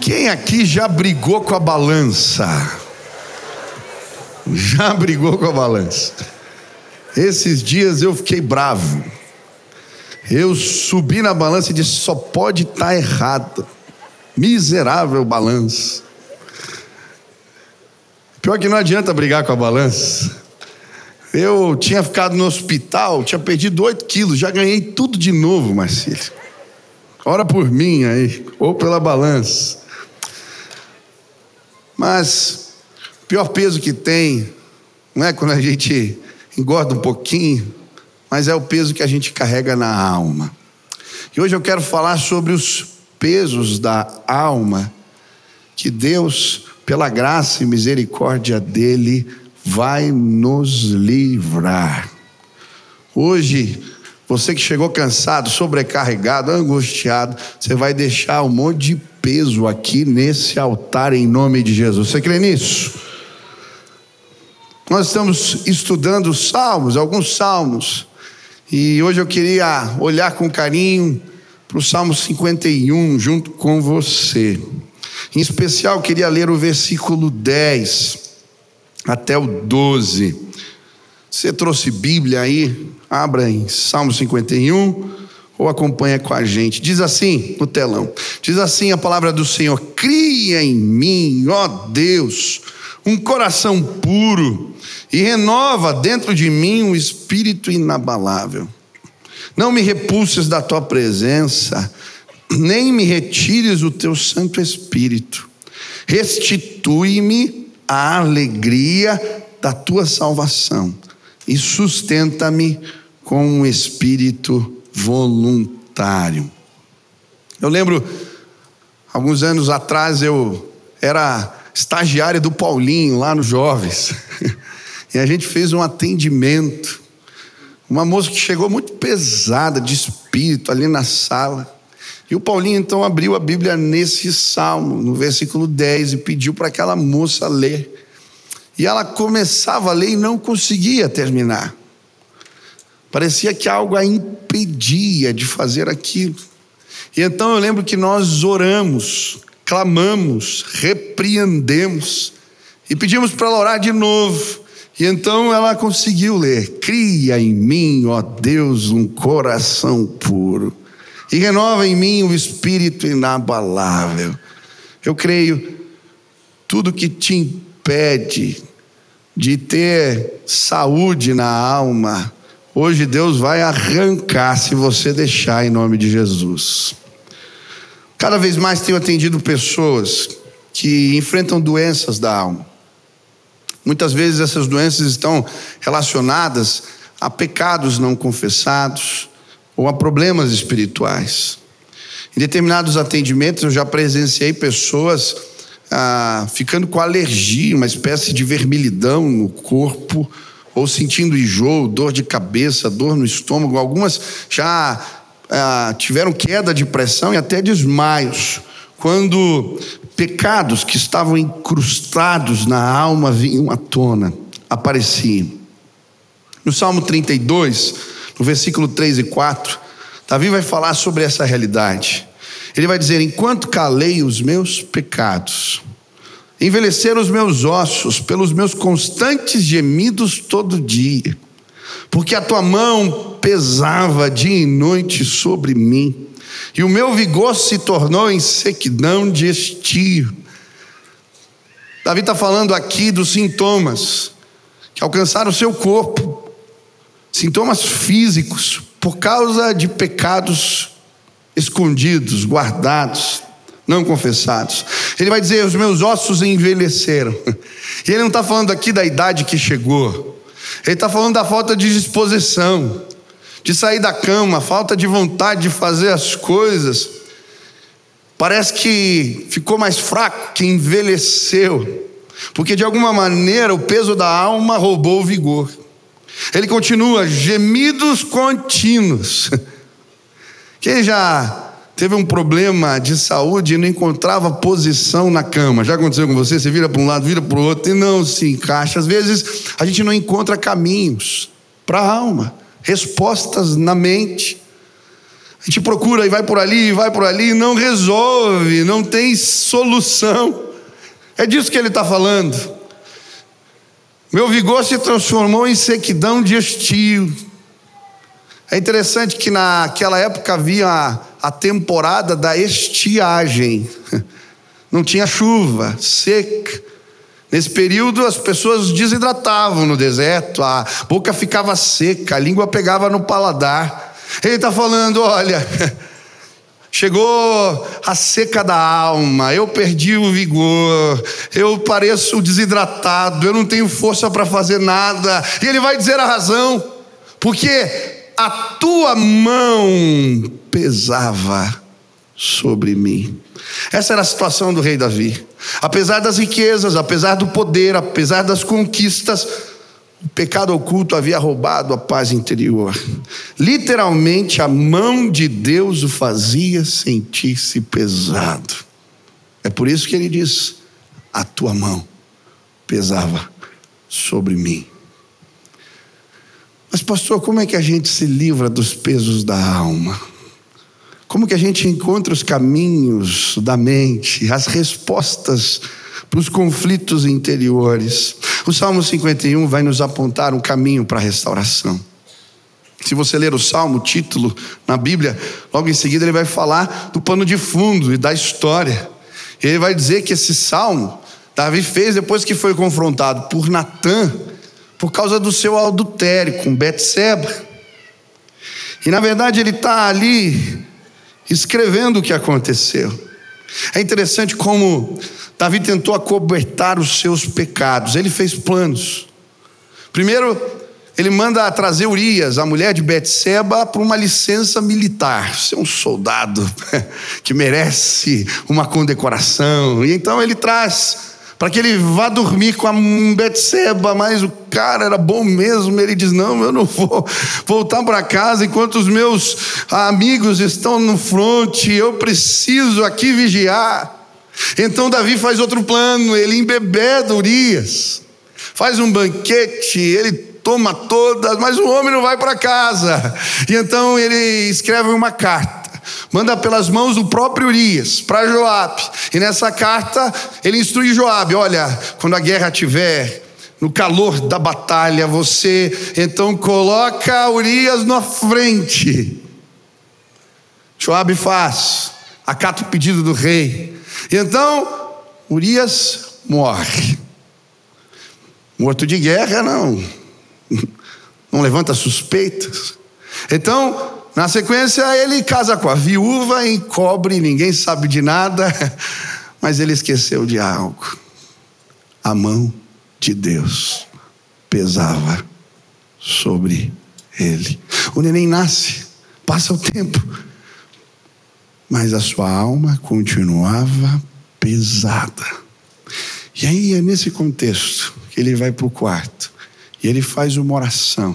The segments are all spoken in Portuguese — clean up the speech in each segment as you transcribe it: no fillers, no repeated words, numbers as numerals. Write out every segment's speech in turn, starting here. Quem aqui já brigou com a balança? Já brigou com a balança? Esses dias eu fiquei bravo. Eu subi na balança e disse, só pode estar errado. Miserável balança. Pior que não adianta brigar com a balança. Eu tinha ficado no hospital, tinha perdido 8 quilos, já ganhei tudo de novo, Marcílio. Ora por mim aí, ou pela balança. Mas o pior peso que tem, não é quando a gente engorda um pouquinho, mas é o peso que a gente carrega na alma. E hoje eu quero falar sobre os pesos da alma que Deus, pela graça e misericórdia dele, vai nos livrar. Hoje, você que chegou cansado, sobrecarregado, angustiado, você vai deixar um monte de peso aqui nesse altar em nome de Jesus. Você crê nisso? Nós estamos estudando salmos, alguns salmos. E hoje eu queria olhar com carinho para o Salmo 51 junto com você. Em especial, eu queria ler o versículo 10 até o 12. Você trouxe Bíblia aí? Abra em Salmo 51 ou acompanha com a gente. Diz assim no telão. Diz assim a palavra do Senhor: cria em mim, ó Deus, um coração puro e renova dentro de mim um espírito inabalável. Não me repulses da tua presença, nem me retires o teu Santo Espírito. Restitui-me a alegria da tua salvação e sustenta-me com um espírito voluntário. Eu lembro, alguns anos atrás, eu era estagiário do Paulinho, lá nos Jovens. E a gente fez um atendimento. Uma moça que chegou muito pesada de espírito ali na sala. E o Paulinho então abriu a Bíblia nesse salmo, no versículo 10, e pediu para aquela moça ler. E ela começava a ler e não conseguia terminar. Parecia que algo a impedia de fazer aquilo. E então eu lembro que nós oramos, clamamos, repreendemos e pedimos para ela orar de novo. E então ela conseguiu ler. Cria em mim, ó Deus, um coração puro e renova em mim o espírito inabalável. Eu creio, tudo que te impede de ter saúde na alma, hoje Deus vai arrancar se você deixar em nome de Jesus. Cada vez mais tenho atendido pessoas que enfrentam doenças da alma. Muitas vezes essas doenças estão relacionadas a pecados não confessados, ou a problemas espirituais. Em determinados atendimentos eu já presenciei pessoas ficando com alergia, uma espécie de vermelhidão no corpo, ou sentindo enjoo, dor de cabeça, dor no estômago. Algumas já tiveram queda de pressão e até desmaios, quando pecados que estavam incrustados na alma vinham à tona, apareciam. No Salmo 32... no versículo 3 e 4, Davi vai falar sobre essa realidade. Ele vai dizer, enquanto calei os meus pecados, envelheceram os meus ossos pelos meus constantes gemidos todo dia, porque a tua mão pesava dia e noite sobre mim, e o meu vigor se tornou em sequidão de estio. Davi está falando aqui dos sintomas que alcançaram o seu corpo, sintomas físicos por causa de pecados escondidos, guardados, não confessados. Ele vai dizer, os meus ossos envelheceram. E ele não está falando aqui da idade que chegou. Ele está falando da falta de disposição, de sair da cama, falta de vontade de fazer as coisas. Parece que ficou mais fraco, que envelheceu. Porque de alguma maneira o peso da alma roubou o vigor. Ele continua, gemidos contínuos. Quem já teve um problema de saúde e não encontrava posição na cama? Já aconteceu com você? Você vira para um lado, vira para o outro e não se encaixa. Às vezes a gente não encontra caminhos para a alma, respostas na mente. A gente procura e vai por ali, não resolve, não tem solução. É disso que ele está falando. Meu vigor se transformou em sequidão de estio. É interessante que naquela época havia a temporada da estiagem. Não tinha chuva, seca. Nesse período as pessoas desidratavam no deserto, a boca ficava seca, a língua pegava no paladar. Ele está falando, olha, chegou a seca da alma, eu perdi o vigor, eu pareço desidratado, eu não tenho força para fazer nada. E ele vai dizer a razão, porque a tua mão pesava sobre mim. Essa era a situação do rei Davi. Apesar das riquezas, apesar do poder, apesar das conquistas, o pecado oculto havia roubado a paz interior. Literalmente, a mão de Deus o fazia sentir-se pesado. É por isso que ele diz: a tua mão pesava sobre mim. Mas, pastor, como é que a gente se livra dos pesos da alma? Como que a gente encontra os caminhos da mente, as respostas para os conflitos interiores? O Salmo 51 vai nos apontar um caminho para a restauração. Se você ler o Salmo, o título, na Bíblia, logo em seguida ele vai falar do pano de fundo e da história. Ele vai dizer que esse Salmo, Davi fez depois que foi confrontado por Natã, por causa do seu adultério com Betseba. E na verdade ele está ali escrevendo o que aconteceu. É interessante como Davi tentou acobertar os seus pecados. Ele fez planos. Primeiro, ele manda trazer Urias, a mulher de Betseba, para uma licença militar. Você é um soldado que merece uma condecoração. E então ele traz, para que ele vá dormir com a Betseba, mas o cara era bom mesmo. Ele diz: não, eu não vou voltar para casa enquanto os meus amigos estão no fronte, eu preciso aqui vigiar. Então Davi faz outro plano, ele embebeda Urias, faz um banquete, ele toma todas, mas o homem não vai para casa. E então ele escreve uma carta, manda pelas mãos do próprio Urias para Joabe, e nessa carta ele instrui Joabe: olha, quando a guerra tiver no calor da batalha, você então coloca Urias na frente. Joabe faz, acata o pedido do rei, e então Urias morre. Morto de guerra não levanta suspeitas. Então, na sequência, ele casa com a viúva, encobre, ninguém sabe de nada, mas ele esqueceu de algo. A mão de Deus pesava sobre ele. O neném nasce, passa o tempo, mas a sua alma continuava pesada. E aí é nesse contexto que ele vai para o quarto e ele faz uma oração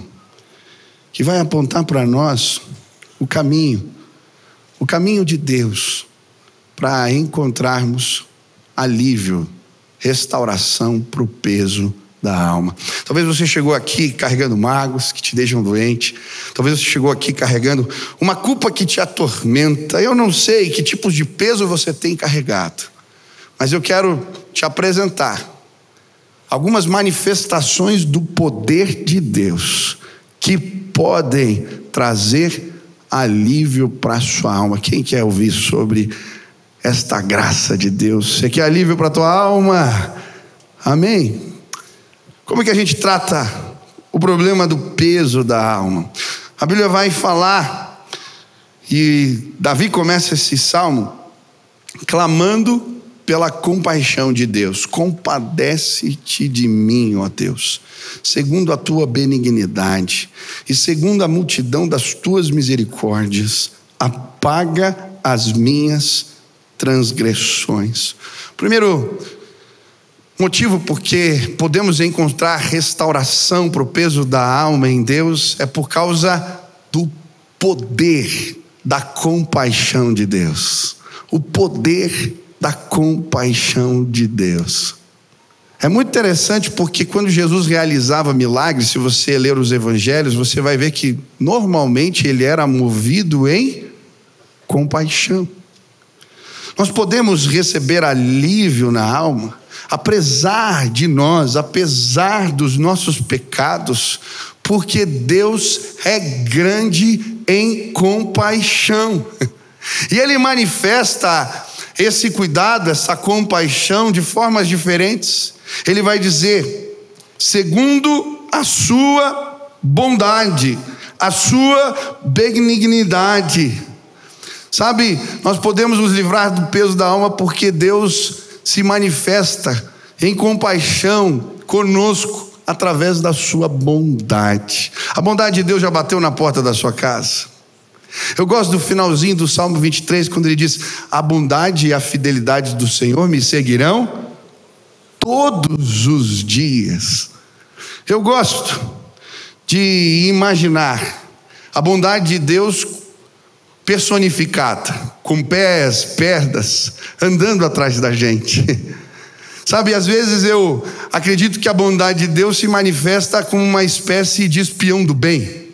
que vai apontar para nós o caminho de Deus para encontrarmos alívio, restauração para o peso da alma. Talvez você chegou aqui carregando mágoas que te deixam doente. Talvez você chegou aqui carregando uma culpa que te atormenta. Eu não sei que tipos de peso você tem carregado, mas eu quero te apresentar algumas manifestações do poder de Deus que podem trazer alívio para a sua alma. Quem quer ouvir sobre esta graça de Deus? Você quer alívio para a tua alma? Amém? Como é que a gente trata o problema do peso da alma? A Bíblia vai falar, e Davi começa esse salmo clamando pela compaixão de Deus. Compadece-te de mim, ó Deus, segundo a tua benignidade e segundo a multidão das tuas misericórdias, apaga as minhas transgressões. Primeiro motivo porque podemos encontrar restauração para o peso da alma em Deus é por causa do poder da compaixão de Deus. O poder da compaixão de Deus. É muito interessante porque quando Jesus realizava milagres, se você ler os evangelhos, você vai ver que normalmente ele era movido em compaixão. Nós podemos receber alívio na alma, apesar de nós, apesar dos nossos pecados, porque Deus é grande em compaixão. E Ele manifesta esse cuidado, essa compaixão de formas diferentes. Ele vai dizer, segundo a sua bondade, a sua benignidade. Sabe, nós podemos nos livrar do peso da alma porque Deus se manifesta em compaixão conosco através da sua bondade. A bondade de Deus já bateu na porta da sua casa. Eu gosto do finalzinho do Salmo 23, quando ele diz: a bondade e a fidelidade do Senhor me seguirão todos os dias. Eu gosto de imaginar a bondade de Deus personificada, com pés, pernas, andando atrás da gente. Sabe, às vezes eu acredito que a bondade de Deus se manifesta como uma espécie de espião do bem,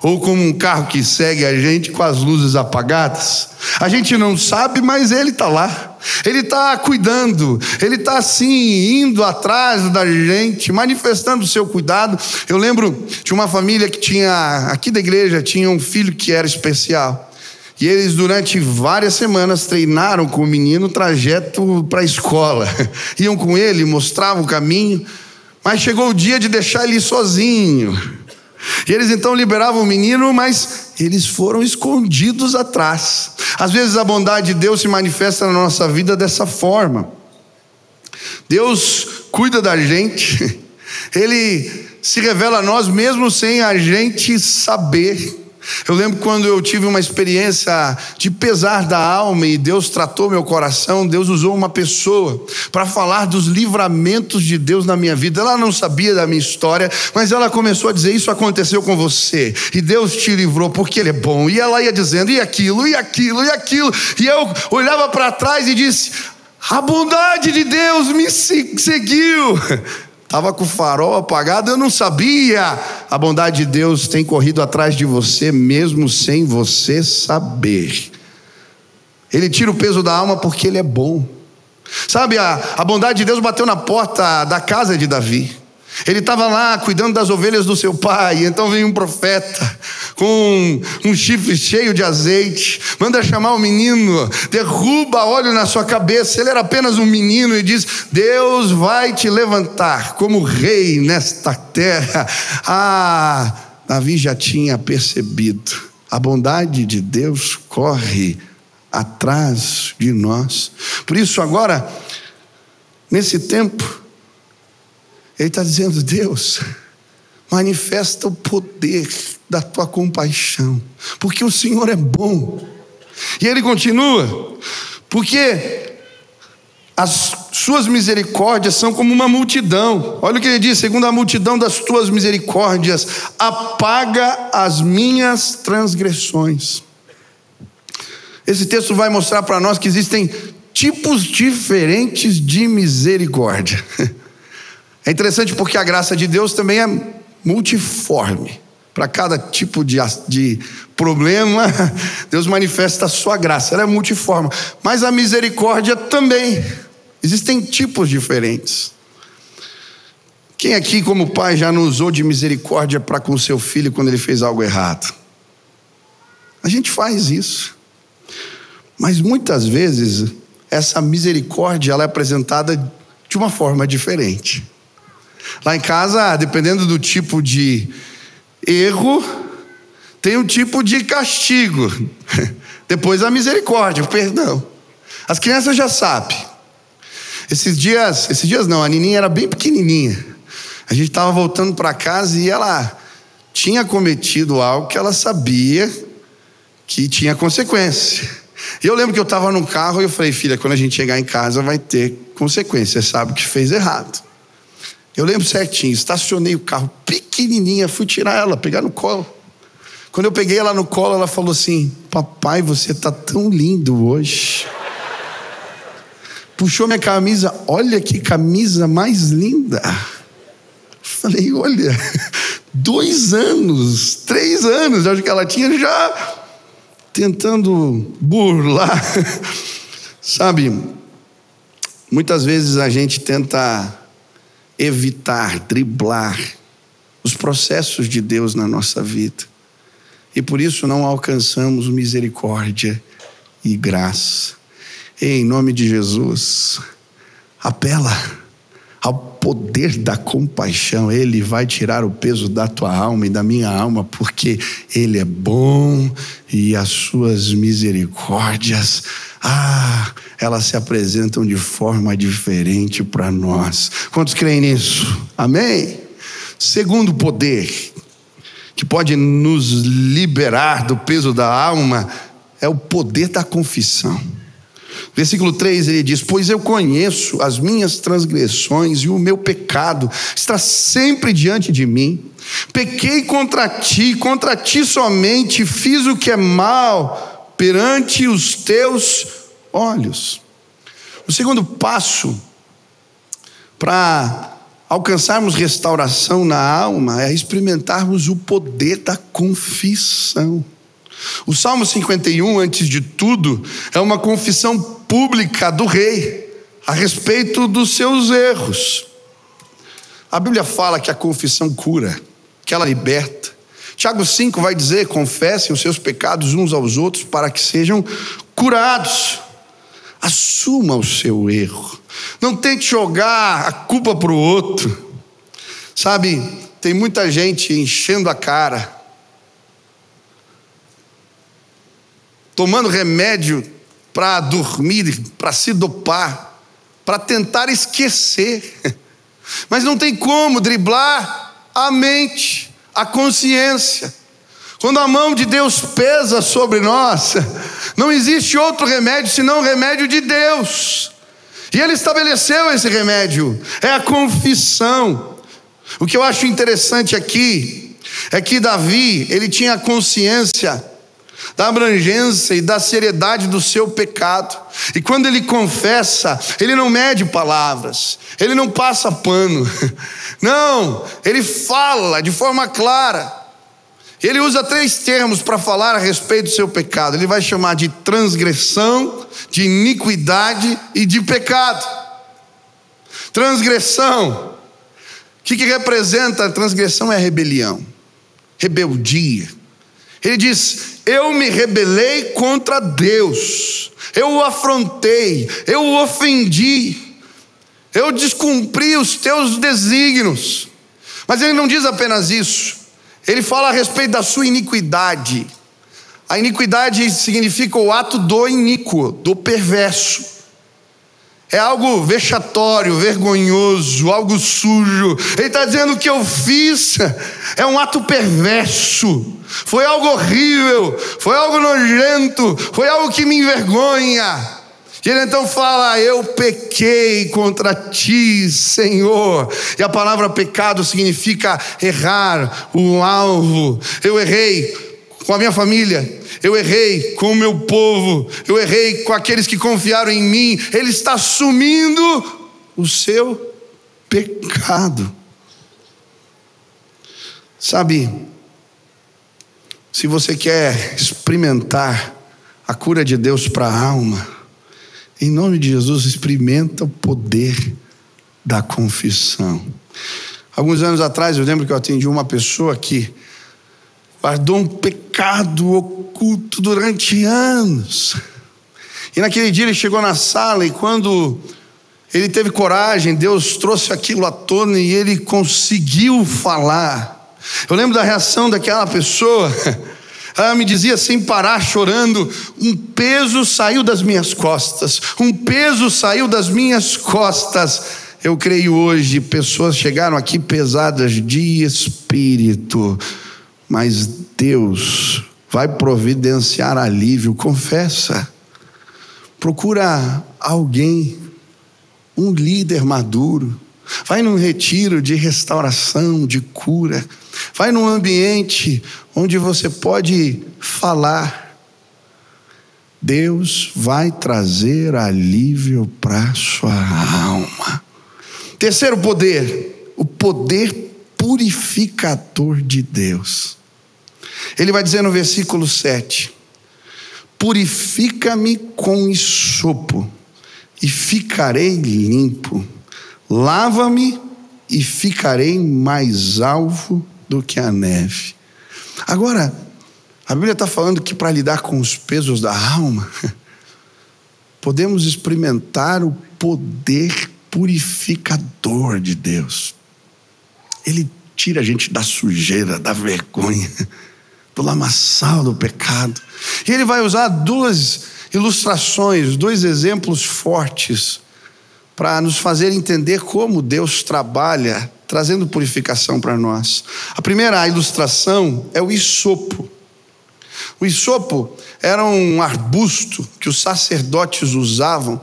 ou como um carro que segue a gente com as luzes apagadas. A gente não sabe, mas ele está lá. Ele está cuidando. Ele está assim, indo atrás da gente, manifestando o seu cuidado. Eu lembro de uma família que tinha, aqui da igreja, tinha um filho que era especial. E eles durante várias semanas treinaram com o menino o trajeto para a escola. Iam com ele, mostravam o caminho. Mas chegou o dia de deixar ele sozinho. E eles então liberavam o menino, mas eles foram escondidos atrás. Às vezes a bondade de Deus se manifesta na nossa vida dessa forma. Deus cuida da gente. Ele se revela a nós mesmo sem a gente saber. Eu lembro quando eu tive uma experiência de pesar da alma e Deus tratou meu coração. Deus usou uma pessoa para falar dos livramentos de Deus na minha vida. Ela não sabia da minha história, mas ela começou a dizer: isso aconteceu com você e Deus te livrou porque Ele é bom. E ela ia dizendo, e aquilo, e aquilo, e aquilo. E eu olhava para trás e disse: a bondade de Deus me seguiu. Estava com o farol apagado, eu não sabia. A bondade de Deus tem corrido atrás de você mesmo sem você saber. Ele tira o peso da alma porque Ele é bom. Sabe, a bondade de Deus bateu na porta da casa de Davi. Ele estava lá cuidando das ovelhas do seu pai. Então vem um profeta com um chifre cheio de azeite, manda chamar o menino, derruba óleo na sua cabeça. Ele era apenas um menino e diz: Deus vai te levantar como rei nesta terra. Ah, Davi já tinha percebido. A bondade de Deus corre atrás de nós. Por isso agora, nesse tempo, Ele está dizendo: Deus, manifesta o poder da tua compaixão, porque o Senhor é bom. E Ele continua, porque as suas misericórdias são como uma multidão. Olha o que Ele diz: segundo a multidão das tuas misericórdias, apaga as minhas transgressões. Esse texto vai mostrar para nós que existem tipos diferentes de misericórdia. É interessante porque a graça de Deus também é multiforme. Para cada tipo de problema, Deus manifesta a sua graça. Ela é multiforme. Mas a misericórdia também. Existem tipos diferentes. Quem aqui, como pai, já não usou de misericórdia para com seu filho quando ele fez algo errado? A gente faz isso. Mas muitas vezes, essa misericórdia ela é apresentada de uma forma diferente. Lá em casa, dependendo do tipo de erro, tem um tipo de castigo. Depois a misericórdia, o perdão. As crianças já sabem. Esses dias não, a Nininha era bem pequenininha. A gente estava voltando para casa e ela tinha cometido algo que ela sabia que tinha consequência. E eu lembro que eu estava no carro e eu falei: filha, quando a gente chegar em casa vai ter consequência, você sabe que fez errado. Eu lembro certinho, estacionei o carro pequenininha, fui tirar ela, pegar no colo. Quando eu peguei ela no colo, ela falou assim: papai, você tá tão lindo hoje. Puxou minha camisa, olha que camisa mais linda. Falei: olha, 2 anos, 3 anos, acho que ela tinha já tentando burlar, sabe? Muitas vezes a gente tenta evitar, driblar os processos de Deus na nossa vida. E por isso não alcançamos misericórdia e graça. Em nome de Jesus, apela ao poder da compaixão. Ele vai tirar o peso da tua alma e da minha alma, porque Ele é bom e as suas misericórdias, elas se apresentam de forma diferente para nós. Quantos creem nisso? Amém? Segundo poder que pode nos liberar do peso da alma é o poder da confissão. Versículo 3, ele diz: pois eu conheço as minhas transgressões e o meu pecado está sempre diante de mim. Pequei contra ti somente, fiz o que é mal perante os teus olhos. O segundo passo para alcançarmos restauração na alma é experimentarmos o poder da confissão. O Salmo 51, antes de tudo, é uma confissão pública do rei a respeito dos seus erros. A Bíblia fala que a confissão cura, que ela liberta. Tiago 5 vai dizer: confessem os seus pecados uns aos outros para que sejam curados. Assuma o seu erro. Não tente jogar a culpa para o outro. Sabe, tem muita gente enchendo a cara, tomando remédio para dormir, para se dopar, para tentar esquecer. Mas não tem como driblar a mente, a consciência. Quando a mão de Deus pesa sobre nós, não existe outro remédio senão o remédio de Deus. E Ele estabeleceu esse remédio, é a confissão. O que eu acho interessante aqui é que Davi, ele tinha consciência da abrangência e da seriedade do seu pecado. E quando ele confessa, ele não mede palavras, ele não passa pano. Não, ele fala de forma clara. Ele usa 3 termos para falar a respeito do seu pecado. Ele vai chamar de transgressão, de iniquidade e de pecado. Transgressão. O que representa a transgressão? É rebelião, rebeldia. Ele diz: eu me rebelei contra Deus, eu o afrontei, eu o ofendi, eu descumpri os teus desígnios. Mas ele não diz apenas isso. Ele fala a respeito da sua iniquidade. A iniquidade significa o ato do iníquo, do perverso. É algo vexatório, vergonhoso, algo sujo. Ele está dizendo: o que eu fiz é um ato perverso. Foi algo horrível, foi algo nojento, foi algo que me envergonha. E ele então fala: eu pequei contra ti, Senhor. E a palavra pecado significa errar o alvo. Eu errei com a minha família, eu errei com o meu povo, eu errei com aqueles que confiaram em mim. Ele está assumindo o seu pecado. Sabe, se você quer experimentar a cura de Deus para a alma, em nome de Jesus, experimenta o poder da confissão. Alguns anos atrás, eu lembro que eu atendi uma pessoa que guardou um pecado oculto durante anos. E naquele dia ele chegou na sala, e quando ele teve coragem, Deus trouxe aquilo à tona e ele conseguiu falar. Eu lembro da reação daquela pessoa. Ela me dizia sem parar, chorando: um peso saiu das minhas costas, um peso saiu das minhas costas. Eu creio hoje, pessoas chegaram aqui pesadas de espírito, mas Deus vai providenciar alívio. Confessa, procura alguém, um líder maduro, vai num retiro de restauração, de cura. Vai num ambiente onde você pode falar. Deus vai trazer alívio para sua alma. Terceiro poder, o poder purificador de Deus. Ele vai dizer no versículo 7: purifica-me com isopo e ficarei limpo, lava-me e ficarei mais alvo do que a neve. Agora, a Bíblia está falando que para lidar com os pesos da alma, podemos experimentar o poder purificador de Deus. Ele tira a gente da sujeira, da vergonha, do lamaçal do pecado. E ele vai usar duas ilustrações, dois exemplos fortes para nos fazer entender como Deus trabalha trazendo purificação para nós. A primeira ilustração é o isopo. O isopo era um arbusto que os sacerdotes usavam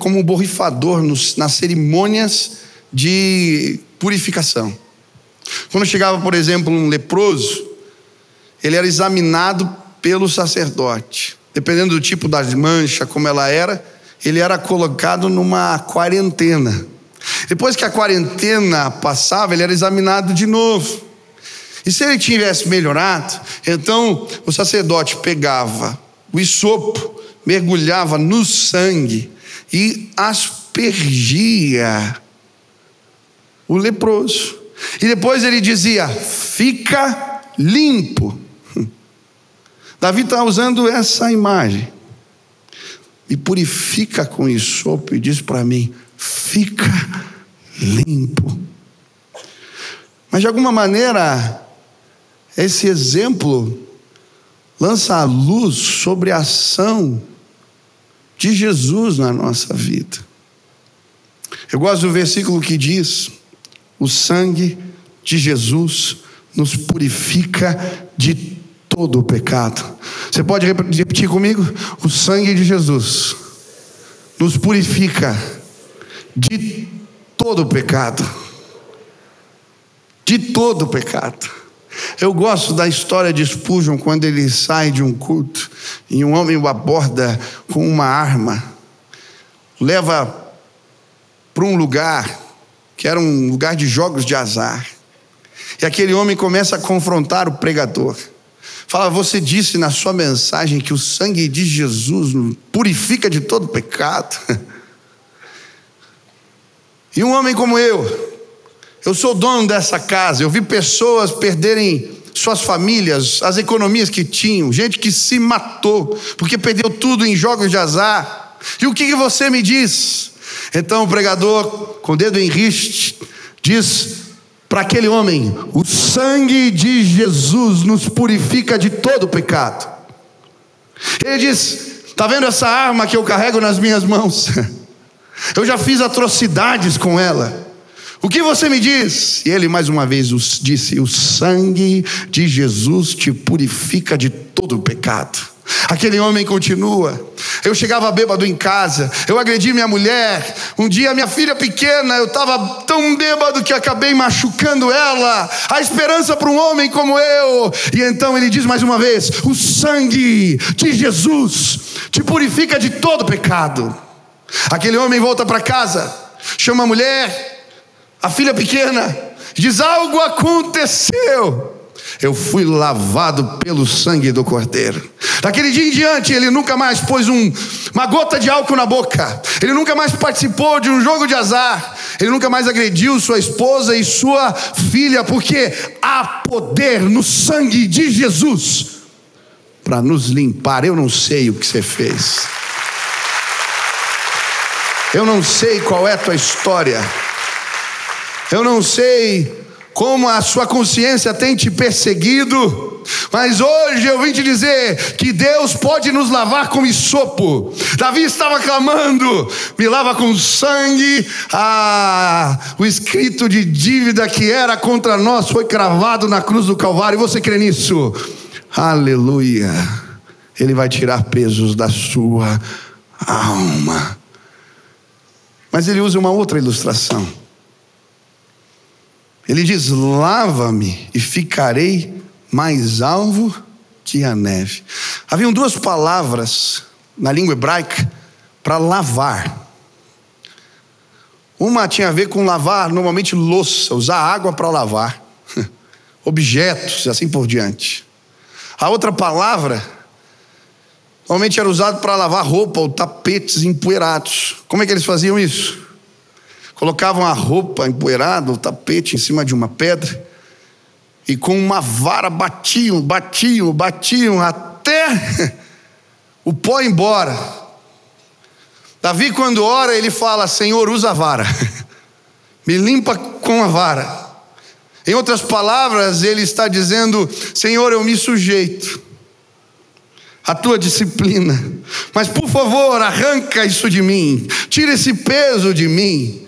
como borrifador nas cerimônias de purificação. Quando chegava, por exemplo, um leproso, ele era examinado pelo sacerdote. Dependendo do tipo da mancha, como ela era, ele era colocado numa quarentena. Depois que a quarentena passava, ele era examinado de novo. E se ele tivesse melhorado, então o sacerdote pegava o isopo, mergulhava no sangue e aspergia o leproso. E depois ele dizia: fica limpo. Davi está usando essa imagem. E purifica com isopo e diz para mim: fica limpo. Mas de alguma maneira, esse exemplo lança a luz sobre a ação de Jesus na nossa vida. Eu gosto do versículo que diz: o sangue de Jesus nos purifica de todo o pecado. Você pode repetir comigo? O sangue de Jesus nos purifica de todo o pecado. De todo o pecado. Eu gosto da história de Spurgeon, quando ele sai de um culto e um homem o aborda com uma arma, leva para um lugar que era um lugar de jogos de azar, e aquele homem começa a confrontar o pregador. Fala: você disse na sua mensagem que o sangue de Jesus purifica de todo pecado. E um homem como eu sou dono dessa casa, eu vi pessoas perderem suas famílias, as economias que tinham, gente que se matou, porque perdeu tudo em jogos de azar. E o que você me diz? Então o pregador, com o dedo em riste, diz para aquele homem: o sangue de Jesus nos purifica de todo pecado. Ele diz: está vendo essa arma que eu carrego nas minhas mãos? Eu já fiz atrocidades com ela. O que você me diz? E ele mais uma vez disse: o sangue de Jesus te purifica de todo o pecado. Aquele homem continua: eu chegava bêbado em casa, eu agredi minha mulher, um dia minha filha pequena, eu estava tão bêbado que acabei machucando ela. A esperança para um homem como eu. E então ele diz mais uma vez: o sangue de Jesus te purifica de todo o pecado. Aquele homem volta para casa, chama a mulher, a filha pequena, diz: algo aconteceu. Eu fui lavado pelo sangue do Cordeiro. Daquele dia em diante, ele nunca mais pôs uma gota de álcool na boca. Ele nunca mais participou de um jogo de azar. Ele nunca mais agrediu sua esposa e sua filha, porque há poder no sangue de Jesus para nos limpar. Eu não sei o que você fez. Eu não sei qual é a tua história. Eu não sei como a sua consciência tem te perseguido, mas hoje eu vim te dizer que Deus pode nos lavar com isopo. Davi estava clamando: me lava com sangue. O escrito de dívida que era contra nós foi cravado na cruz do Calvário. Você crê nisso? Aleluia. Ele vai tirar pesos da sua alma. Mas ele usa uma outra ilustração. Ele diz: lava-me e ficarei mais alvo que a neve. Haviam duas palavras na língua hebraica para lavar. Uma tinha a ver com lavar, normalmente louça, usar água para lavar objetos e assim por diante. A outra palavra Normalmente era usado para lavar roupa ou tapetes empoeirados. Como é que eles faziam isso? Colocavam a roupa empoeirada, o tapete, em cima de uma pedra, e com uma vara batiam até o pó ir embora. Davi, quando ora, ele fala: Senhor, usa a vara, me limpa com a vara. Em outras palavras, ele está dizendo: Senhor, eu me sujeito a tua disciplina, mas por favor, arranca isso de mim, tira esse peso de mim.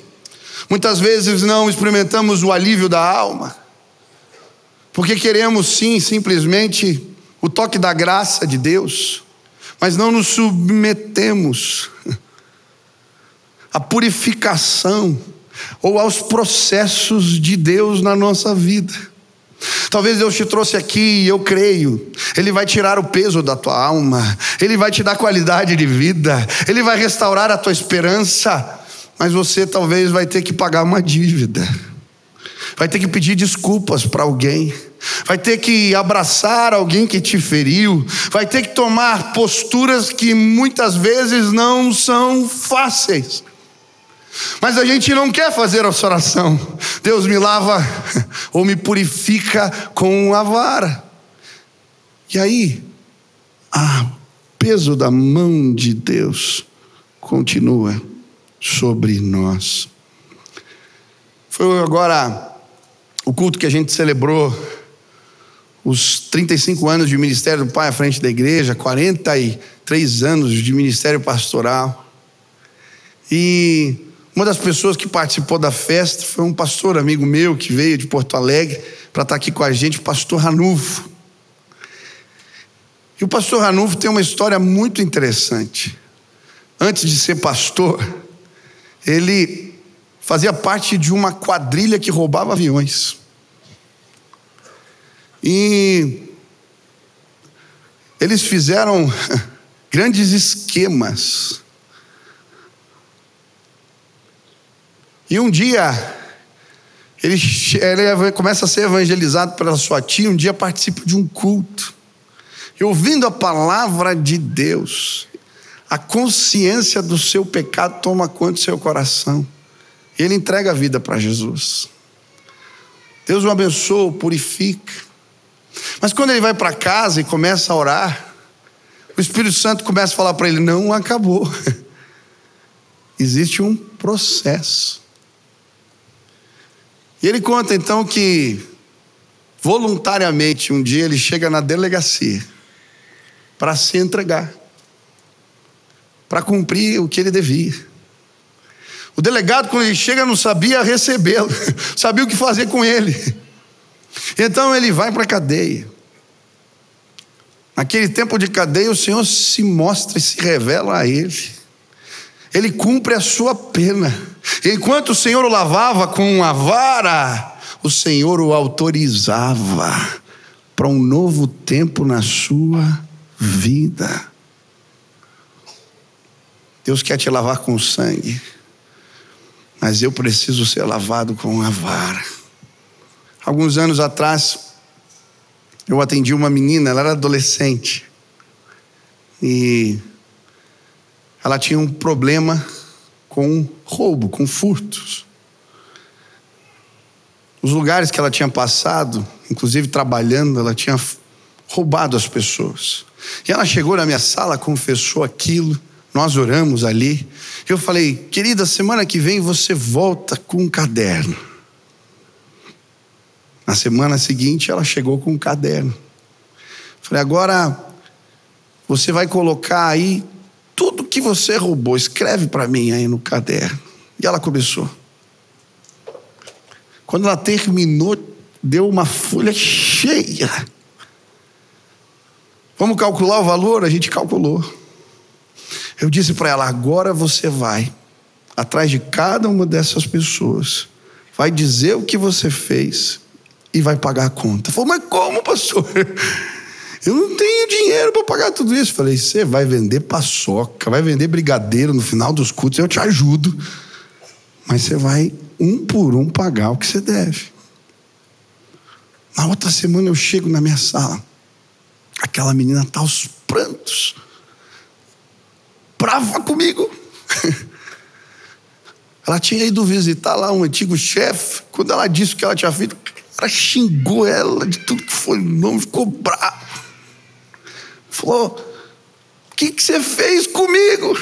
Muitas vezes não experimentamos o alívio da alma, porque queremos sim, simplesmente, o toque da graça de Deus, mas não nos submetemos à purificação ou aos processos de Deus na nossa vida. Talvez Deus te trouxe aqui, eu creio, Ele vai tirar o peso da tua alma, Ele vai te dar qualidade de vida, Ele vai restaurar a tua esperança, mas você talvez vai ter que pagar uma dívida, vai ter que pedir desculpas para alguém, vai ter que abraçar alguém que te feriu, vai ter que tomar posturas que muitas vezes não são fáceis. Mas a gente não quer fazer essa oração: Deus, me lava ou me purifica com a vara. E aí, o peso da mão de Deus continua sobre nós. Foi agora o culto que a gente celebrou os 35 anos de ministério do Pai à frente da igreja, 43 anos de ministério pastoral. E uma das pessoas que participou da festa foi um pastor amigo meu que veio de Porto Alegre para estar aqui com a gente, o pastor Ranulfo. E o pastor Ranulfo tem uma história muito interessante. Antes de ser pastor, ele fazia parte de uma quadrilha que roubava aviões. E eles fizeram grandes esquemas. E um dia, ele começa a ser evangelizado pela sua tia, um dia participa de um culto. E ouvindo a palavra de Deus, a consciência do seu pecado toma conta do seu coração. E ele entrega a vida para Jesus. Deus o abençoa, o purifica. Mas quando ele vai para casa e começa a orar, o Espírito Santo começa a falar para ele: não acabou. Existe um processo. E ele conta então que voluntariamente um dia ele chega na delegacia para se entregar, para cumprir o que ele devia. O delegado, quando ele chega, não sabia recebê-lo, sabia o que fazer com ele. Então ele vai para a cadeia. Naquele tempo de cadeia, o Senhor se mostra e se revela a ele. Ele cumpre a sua pena. Enquanto o Senhor o lavava com a vara, o Senhor o autorizava para um novo tempo na sua vida. Deus quer te lavar com sangue, mas eu preciso ser lavado com a vara. Alguns anos atrás, eu atendi uma menina, ela era adolescente, e ela tinha um problema com roubo, com furtos. Os lugares que ela tinha passado, inclusive trabalhando, ela tinha roubado as pessoas. E ela chegou na minha sala, confessou aquilo, nós oramos ali. Eu falei: querida, semana que vem você volta com um caderno. Na semana seguinte ela chegou com um caderno. Eu falei: agora você vai colocar aí tudo que você roubou, escreve para mim aí no caderno. E ela começou. Quando ela terminou, deu uma folha cheia. Vamos calcular o valor? A gente calculou. Eu disse para ela: agora você vai atrás de cada uma dessas pessoas, vai dizer o que você fez e vai pagar a conta. Falou: mas como, pastor? Eu não tenho dinheiro para pagar tudo isso. Falei: você vai vender paçoca, vai vender brigadeiro no final dos cultos, eu te ajudo. Mas você vai, um por um, pagar o que você deve. Na outra semana eu chego na minha sala. Aquela menina está aos prantos. brava comigo. Ela tinha ido visitar lá um antigo chefe. Quando ela disse o que ela tinha feito, o cara xingou ela de tudo que foi nome, ficou bravo. Falou: o que você fez comigo?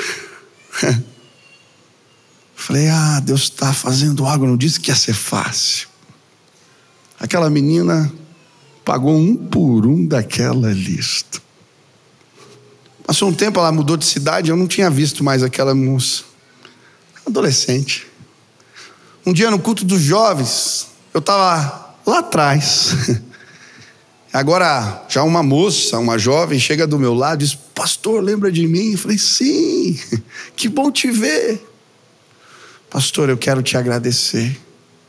Falei: ah, Deus está fazendo algo. Não disse que ia ser fácil. Aquela menina pagou um por um daquela lista. Passou um tempo, ela mudou de cidade, eu não tinha visto mais aquela moça. Adolescente. Um dia no culto dos jovens, eu estava lá atrás. Agora, já uma moça, uma jovem, chega do meu lado e diz: pastor, lembra de mim? Eu falei: sim, que bom te ver. Pastor, eu quero te agradecer.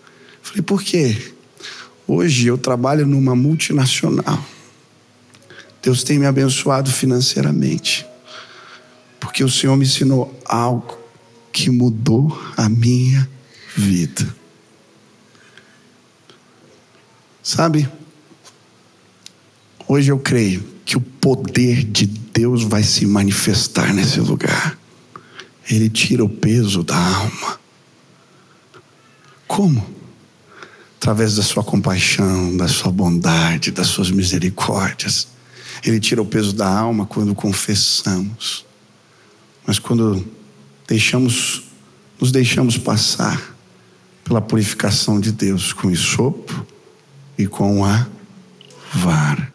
Eu falei: por quê? Hoje eu trabalho numa multinacional. Deus tem me abençoado financeiramente, porque o Senhor me ensinou algo que mudou a minha vida. Sabe? Hoje eu creio que o poder de Deus vai se manifestar nesse lugar. Ele tira o peso da alma. Como? Através da sua compaixão, da sua bondade, das suas misericórdias. Ele tira o peso da alma quando confessamos. Mas quando nos deixamos passar pela purificação de Deus com o sopo e com a vara.